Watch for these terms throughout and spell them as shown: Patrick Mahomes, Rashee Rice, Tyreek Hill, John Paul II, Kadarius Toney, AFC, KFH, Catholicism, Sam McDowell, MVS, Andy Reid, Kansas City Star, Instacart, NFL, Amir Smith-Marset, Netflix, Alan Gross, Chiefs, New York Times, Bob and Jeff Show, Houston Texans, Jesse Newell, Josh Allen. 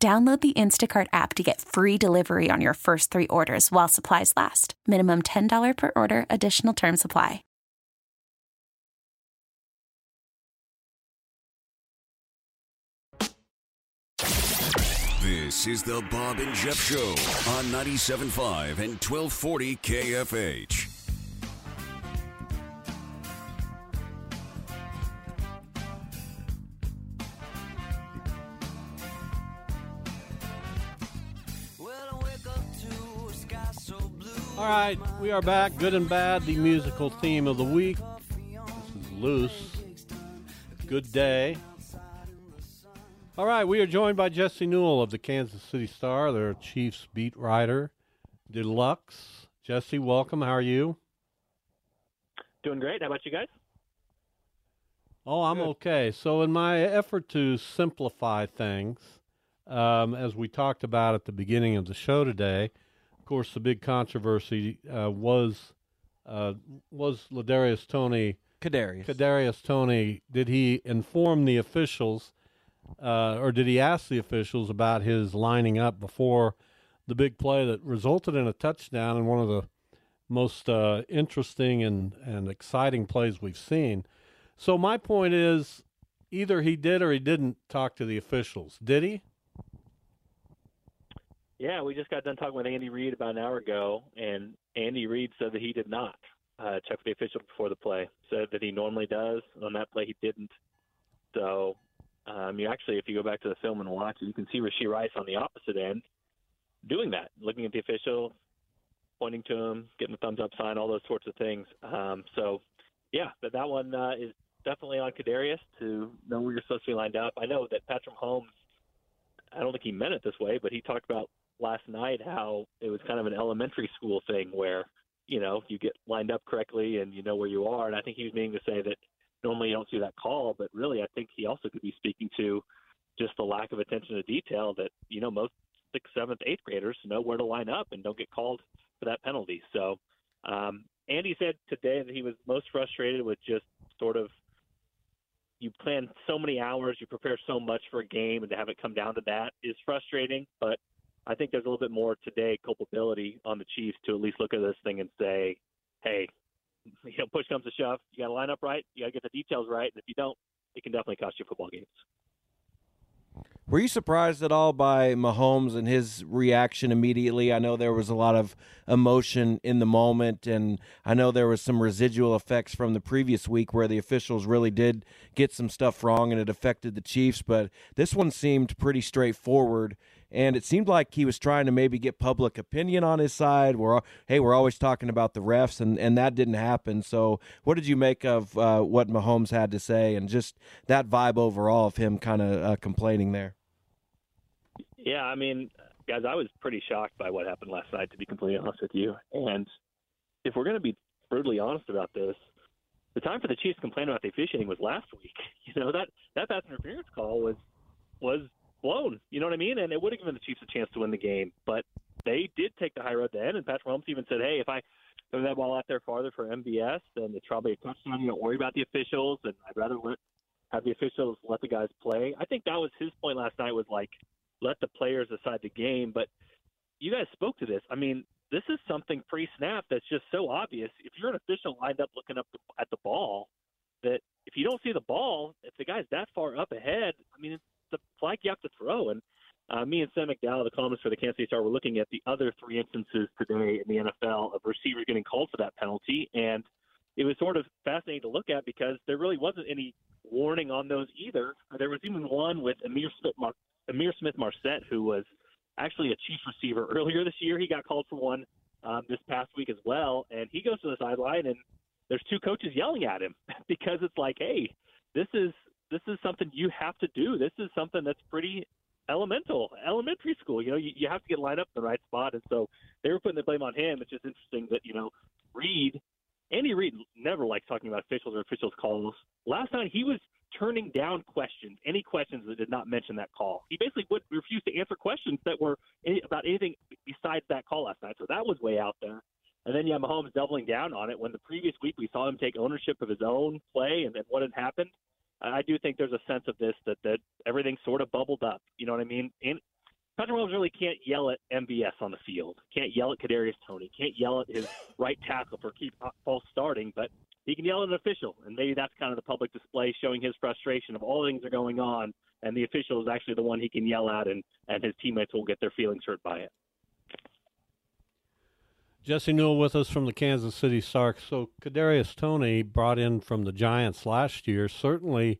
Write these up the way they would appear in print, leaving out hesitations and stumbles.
Download the Instacart app to get free delivery on your first three orders while supplies last. Minimum $10 per order. Additional terms apply. This is the Bob and Jeff Show on 97.5 and 1240 KFH. All right, we are back. Good and Bad, the musical theme of the week. This is Loose. Good Day. All right, we are joined by Jesse Newell of the Kansas City Star, their Chiefs beat writer, Deluxe. Jesse, welcome. How are you? Doing great. How about you guys? Oh, I'm good. Okay. So in my effort to simplify things, as we talked about at the beginning of the show today, course, the big controversy was Kadarius Toney. Did he inform the officials, or did he ask the officials about his lining up before the big play that resulted in a touchdown and one of the most interesting and exciting plays we've seen? So my point is, either he did or he didn't talk to the officials. Did he? Yeah, we just got done talking with Andy Reid about an hour ago, and Andy Reid said that he did not check with the official before the play. Said that he normally does, and on that play he didn't. So, you actually, if you go back to the film and watch it, you can see Rashee Rice on the opposite end doing that, looking at the official, pointing to him, getting the thumbs up sign, all those sorts of things. But that one is definitely on Kadarius to know where you're supposed to be lined up. I know that Patrick Mahomes, I don't think he meant it this way, but he talked about last night how it was kind of an elementary school thing where, you know, you get lined up correctly and you know where you are. And I think he was meaning to say that normally you don't see that call, but really I think he also could be speaking to just the lack of attention to detail that, you know, most 6th, 7th, 8th graders know where to line up and don't get called for that penalty. So Andy said today that he was most frustrated with just sort of, you plan so many hours, you prepare so much for a game, and to have it come down to that is frustrating. But I think there's a little bit more today culpability on the Chiefs to at least look at this thing and say, hey, you know, push comes to shove. You got to line up right. You got to get the details right. And if you don't, it can definitely cost you football games. Were you surprised at all by Mahomes and his reaction immediately? I know there was a lot of emotion in the moment, and I know there was some residual effects from the previous week where the officials really did get some stuff wrong and it affected the Chiefs, but this one seemed pretty straightforward, and it seemed like he was trying to maybe get public opinion on his side. We're always talking about the refs, and that didn't happen. So what did you make of what Mahomes had to say and just that vibe overall of him kind of complaining there? Yeah, I mean, guys, I was pretty shocked by what happened last night, to be completely honest with you. And if we're going to be brutally honest about this, the time for the Chiefs to complain about the officiating was last week. You know, that pass interference call was blown, you know what I mean? And it would have given the Chiefs a chance to win the game. But they did take the high road to end, and Patrick Mahomes even said, hey, if I throw that ball out there farther for MVS, then it's probably a touchdown. You don't worry about the officials, and I'd rather have the officials let the guys play. I think that was his point last night, was like, let the players decide the game. But you guys spoke to this. I mean, this is something pre-snap that's just so obvious. If you're an official lined up looking up at the ball, that if you don't see the ball, if the guy's that far up ahead, I mean, it's the flag you have to throw. And me and Sam McDowell, the columnist for the Kansas City Star, were looking at the other three instances today in the NFL of receivers getting called for that penalty. And it was sort of fascinating to look at because there really wasn't any warning on those either. There was even one with Amir Smith-Marset, who was actually a Chiefs receiver earlier this year. He got called for one this past week as well, and he goes to the sideline, and there's two coaches yelling at him because it's like, hey, this is something you have to do. This is something that's pretty elementary school. You know, you have to get lined up in the right spot. And so they were putting the blame on him. It's just interesting that, you know, Andy Reid never likes talking about officials or officials' calls. Last night he was turning down questions, any questions that did not mention that call. He basically would refuse to answer questions that were about anything besides that call last night. So that was way out there. And then you have Mahomes doubling down on it when the previous week we saw him take ownership of his own play and then what had happened. I do think there's a sense of this that everything sort of bubbled up. You know what I mean? And Patrick Mahomes really can't yell at MVS on the field, can't yell at Kadarius Toney, can't yell at his right tackle for keep false starting, but he can yell at an official, and maybe that's kind of the public display showing his frustration of all things are going on, and the official is actually the one he can yell at, and his teammates will get their feelings hurt by it. Jesse Newell with us from the Kansas City Star. So Kadarius Toney, brought in from the Giants last year, certainly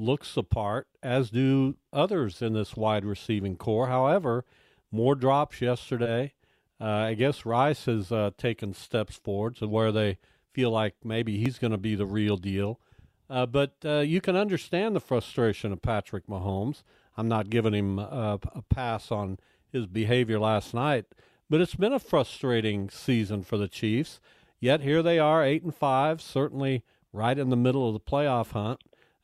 looks the part, as do others in this wide receiving core. However, more drops yesterday. I guess Rice has taken steps forward to where they feel like maybe he's going to be the real deal. But you can understand the frustration of Patrick Mahomes. I'm not giving him a pass on his behavior last night. But it's been a frustrating season for the Chiefs. Yet here they are, 8-5, certainly right in the middle of the playoff hunt.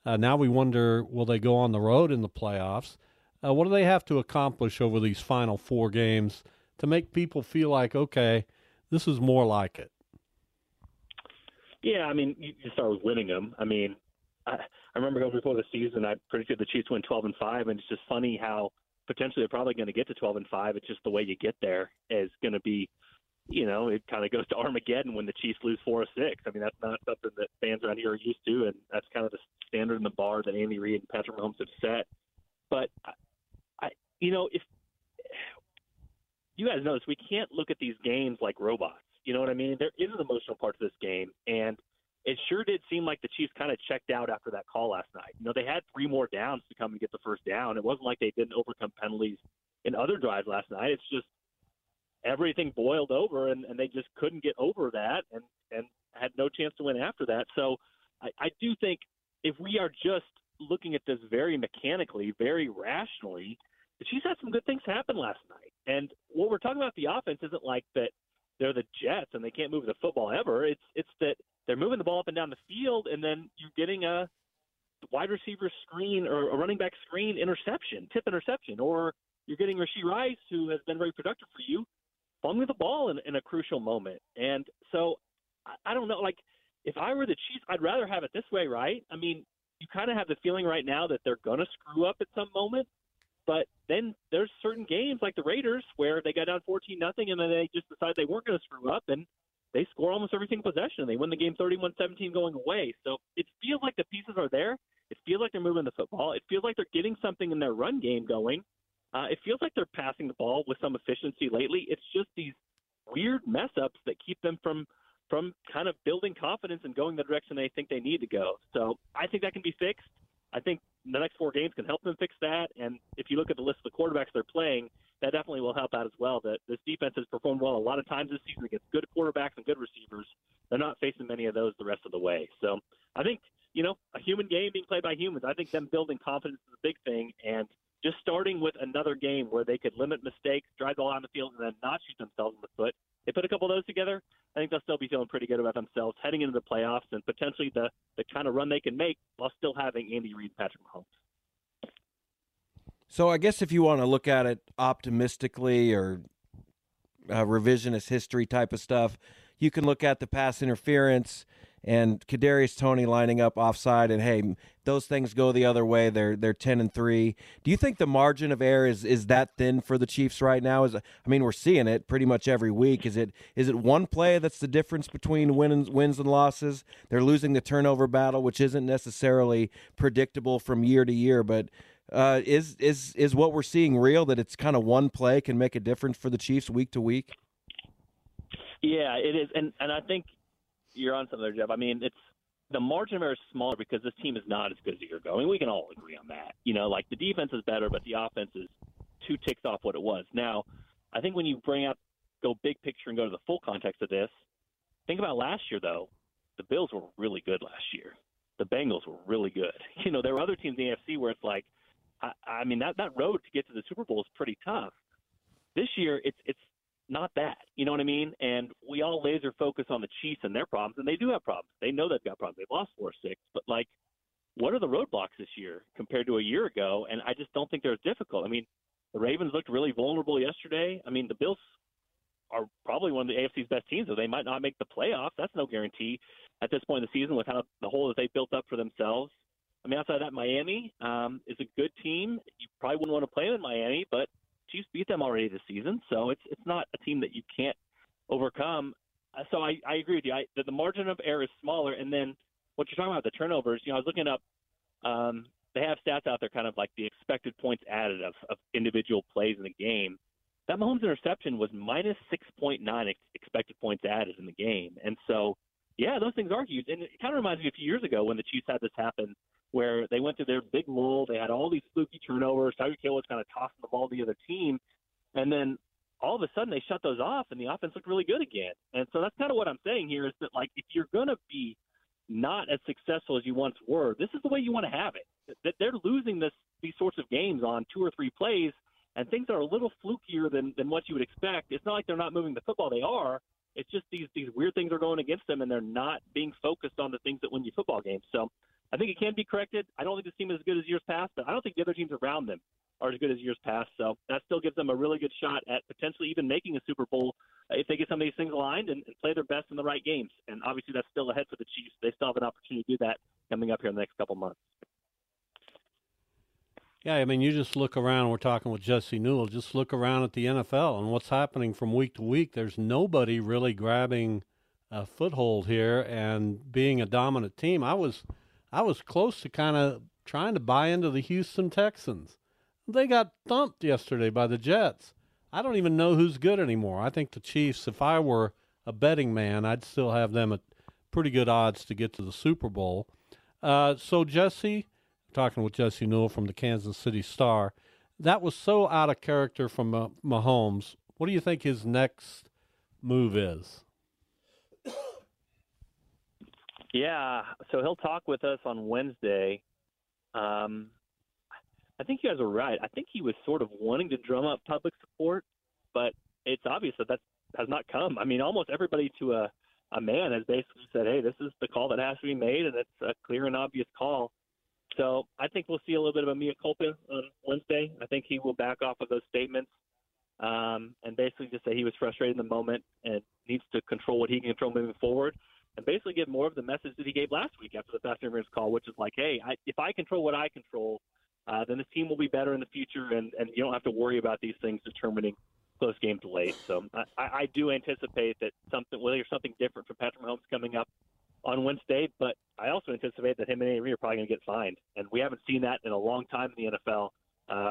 Now we wonder, will they go on the road in the playoffs? What do they have to accomplish over these final four games to make people feel like, okay, this is more like it? Yeah, I mean, you start with winning them. I mean, I remember going before the season, I predicted the Chiefs win 12-5, and it's just funny how potentially they're probably going to get to 12-5. It's just the way you get there is going to be, you know, it kind of goes to Armageddon when the Chiefs lose 4 or 6. I mean, that's not something that fans around here are used to, and that's kind of the standard and the bar that Andy Reid and Patrick Mahomes have set. But I you know, if you guys notice, we can't look at these games like robots. You know what I mean? There is an emotional part to this game, and it sure did seem like the Chiefs kind of checked out after that call last night. You know, they had 3 more downs to come and get the first down. It wasn't like they didn't overcome penalties in other drives last night. It's just everything boiled over, and they just couldn't get over that and had no chance to win after that. So I do think if we are just looking at this very mechanically, very rationally, the Chiefs had some good things happen last night. And what we're talking about the offense isn't like that they're the Jets and they can't move the football ever. It's that they're moving the ball up and down the field, and then you're getting a wide receiver screen or a running back screen interception, tip interception, or you're getting Rashee Rice, who has been very productive for you, fumbling the ball in a crucial moment. And so I don't know, like if I were the Chiefs, I'd rather have it this way, right? I mean, you kind of have the feeling right now that they're going to screw up at some moment, but then there's certain games like the Raiders where they got down 14-0 and then they just decided they weren't going to screw up, and they score almost every single possession. They win the game 31-17 going away. So it feels like the pieces are there. It feels like they're moving the football. It feels like they're getting something in their run game going. It feels like they're passing the ball with some efficiency lately. It's just these weird mess-ups that keep them from kind of building confidence and going the direction they think they need to go. So I think that can be fixed. I think the next 4 games can help them fix that. And if you look at the list of the quarterbacks they're playing, that definitely will help out as well. That this defense has performed well a lot of times this season against good quarterbacks and good receivers. They're not facing many of those the rest of the way. So I think, you know, a human game being played by humans, I think them building confidence is a big thing. And just starting with another game where they could limit mistakes, drive the ball on the field, and then not shoot themselves in the foot. They put a couple of those together. I think they'll still be feeling pretty good about themselves heading into the playoffs and potentially the kind of run they can make while still having Andy Reid, Patrick Mahomes. So I guess if you want to look at it optimistically or revisionist history type of stuff, you can look at the pass interference and Kadarius Toney lining up offside, and hey, those things go the other way. They're 10-3. Do you think the margin of error is that thin for the Chiefs right now? We're seeing it pretty much every week. Is it one play that's the difference between wins and losses? They're losing the turnover battle, which isn't necessarily predictable from year to year, but is what we're seeing real, that it's kind of one play can make a difference for the Chiefs week to week? Yeah, it is, and I think you're on something there, Jeff. I mean, it's the margin of error is smaller because this team is not as good as a year ago. I mean, we can all agree on that. You know, like the defense is better, but the offense is 2 ticks off what it was. Now, I think when you go big picture and go to the full context of this, think about last year, though. The Bills were really good last year. The Bengals were really good. You know, there were other teams in the AFC where it's like, I mean, that road to get to the Super Bowl is pretty tough. This year, it's not that. You know what I mean? And we all laser focus on the Chiefs and their problems, and they do have problems. They know they've got problems. They've lost 4-6, but, like, what are the roadblocks this year compared to a year ago? And I just don't think they're as difficult. I mean, the Ravens looked really vulnerable yesterday. I mean, the Bills are probably one of the AFC's best teams, though they might not make the playoffs. That's no guarantee at this point in the season with how the hole that they built up for themselves. I mean, outside of that, Miami is a good team. You probably wouldn't want to play them in Miami, but Chiefs beat them already this season, so it's not a team that you can't overcome. So I agree with you. The margin of error is smaller, and then what you're talking about, the turnovers, you know, I was looking up they have stats out there kind of like the expected points added of individual plays in the game. That Mahomes interception was minus 6.9 expected points added in the game. And so, yeah, those things are huge. And it kind of reminds me of a few years ago when the Chiefs had this happen where they went through their big lull. They had all these fluky turnovers. Tyreek Hill was kind of tossing the ball to the other team. And then all of a sudden they shut those off, and the offense looked really good again. And so that's kind of what I'm saying here is that, like, if you're going to be not as successful as you once were, this is the way you want to have it. That they're losing these sorts of games on two or three plays, and things are a little flukier than what you would expect. It's not like they're not moving the football. They are. It's just these weird things are going against them, and they're not being focused on the things that win you football games. So I think it can be corrected. I don't think this team is as good as years past, but I don't think the other teams around them are as good as years past. So that still gives them a really good shot at potentially even making a Super Bowl if they get some of these things aligned and play their best in the right games. And obviously that's still ahead for the Chiefs. They still have an opportunity to do that coming up here in the next couple months. Yeah, I mean, you just look around. We're talking with Jesse Newell. Just look around at the NFL and what's happening from week to week. There's nobody really grabbing a foothold here and being a dominant team. I was close to kind of trying to buy into the Houston Texans. They got thumped yesterday by the Jets. I don't even know who's good anymore. I think the Chiefs, if I were a betting man, I'd still have them at pretty good odds to get to the Super Bowl. So, Jesse... Talking with Jesse Newell from the Kansas City Star. That was so out of character from Mahomes. What do you think his next move is? Yeah, so he'll talk with us on Wednesday. I think you guys are right. I think he was sort of wanting to drum up public support, but it's obvious that has not come. I mean, almost everybody to a man has basically said, hey, this is the call that has to be made, and it's a clear and obvious call. So I think we'll see a little bit of a mea culpa on Wednesday. I think he will back off of those statements and basically just say he was frustrated in the moment and needs to control what he can control moving forward and basically give more of the message that he gave last week after the press conference call, which is like, hey, if I control what I control, then this team will be better in the future, and you don't have to worry about these things determining close games late. So I do anticipate that something different for Patrick Mahomes coming up on Wednesday, but I also anticipate that him and Andy Reid are probably going to get fined. And we haven't seen that in a long time in the NFL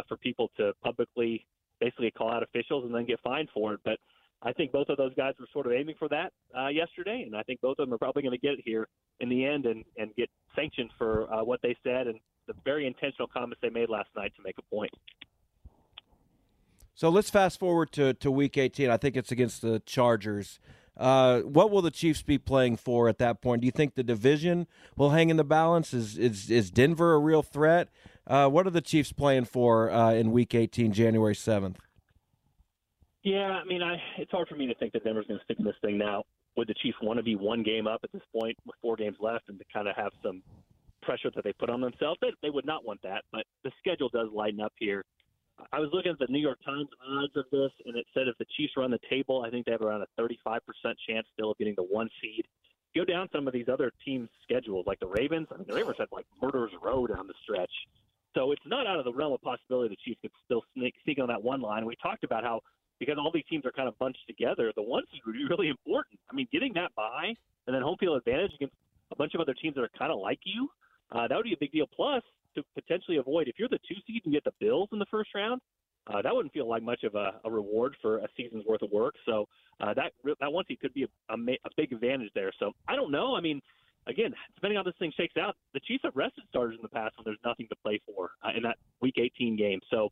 for people to publicly basically call out officials and then get fined for it. But I think both of those guys were sort of aiming for that yesterday, and I think both of them are probably going to get it here in the end and get sanctioned for what they said and the very intentional comments they made last night to make a point. So let's fast forward to Week 18. I think it's against the Chargers. What will the Chiefs be playing for at that point? Do you think the division will hang in the balance? Is Denver a real threat? What are the Chiefs playing for in Week 18, January 7th? Yeah, I mean, it's hard for me to think that Denver's going to stick in this thing now. Would the Chiefs want to be one game up at this point with 4 games left and to kind of have some pressure that they put on themselves? They would not want that, but the schedule does lighten up here. I was looking at the New York Times odds of this, and it said if the Chiefs run the table, I think they have around a 35% chance still of getting the 1 seed. Go down some of these other teams' schedules, like the Ravens. I mean, the Ravens had, like, Murderers Row down the stretch. So it's not out of the realm of possibility the Chiefs could still sneak on that 1 line. We talked about how, because all these teams are kind of bunched together, the 1 seed would be really important. I mean, getting that bye and then home field advantage against a bunch of other teams that are kind of like you, that would be a big deal. Plus, to potentially avoid, if you're the 2 seed and get the Bills in the first round, that wouldn't feel like much of a reward for a season's worth of work. So that 1 seed could be a big advantage there. So I don't know. I mean, again, depending on how this thing shakes out, the Chiefs have rested starters in the past when there's nothing to play for in that Week 18 game. So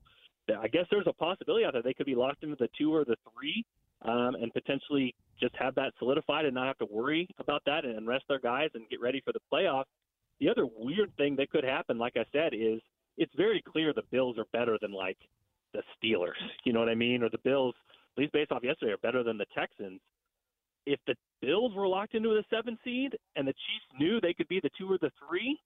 I guess there's a possibility out there they could be locked into the 2 or the 3 and potentially just have that solidified and not have to worry about that and rest their guys and get ready for the playoffs. The other weird thing that could happen, like I said, is it's very clear the Bills are better than, like, the Steelers, you know what I mean? Or the Bills, at least based off yesterday, are better than the Texans. If the Bills were locked into the 7 seed and the Chiefs knew they could be the 2 or the 3,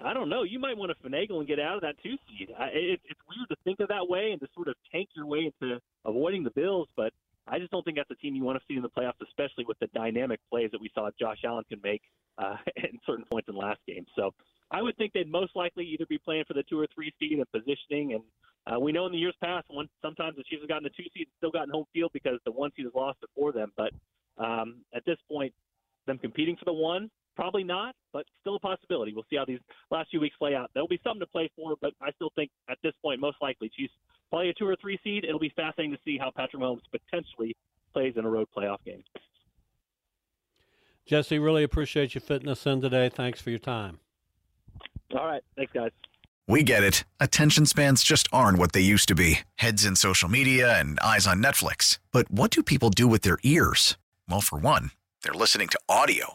I don't know. You might want to finagle and get out of that 2 seed. It's weird to think of that way and to sort of tank your way into avoiding the Bills, but I just don't think that's a team you want to see in the playoffs, especially with the dynamic plays that we saw Josh Allen can make at certain points in last game. So I would think they'd most likely either be playing for the 2 or 3 seed and positioning. And we know in the years past, sometimes the Chiefs have gotten the 2 seed and still gotten home field because the 1 seed has lost before them. But at this point, them competing for the 1, probably not, but still a possibility. We'll see how these last few weeks play out. There'll be something to play for, but I still think at this point, most likely, Chiefs play a 2 or 3 seed. It'll be fascinating to see how Patrick Mahomes potentially plays in a road playoff game. Jesse, really appreciate you fitting us in today. Thanks for your time. All right. Thanks, guys. We get it. Attention spans just aren't what they used to be. Heads in social media and eyes on Netflix. But what do people do with their ears? Well, for one, they're listening to audio.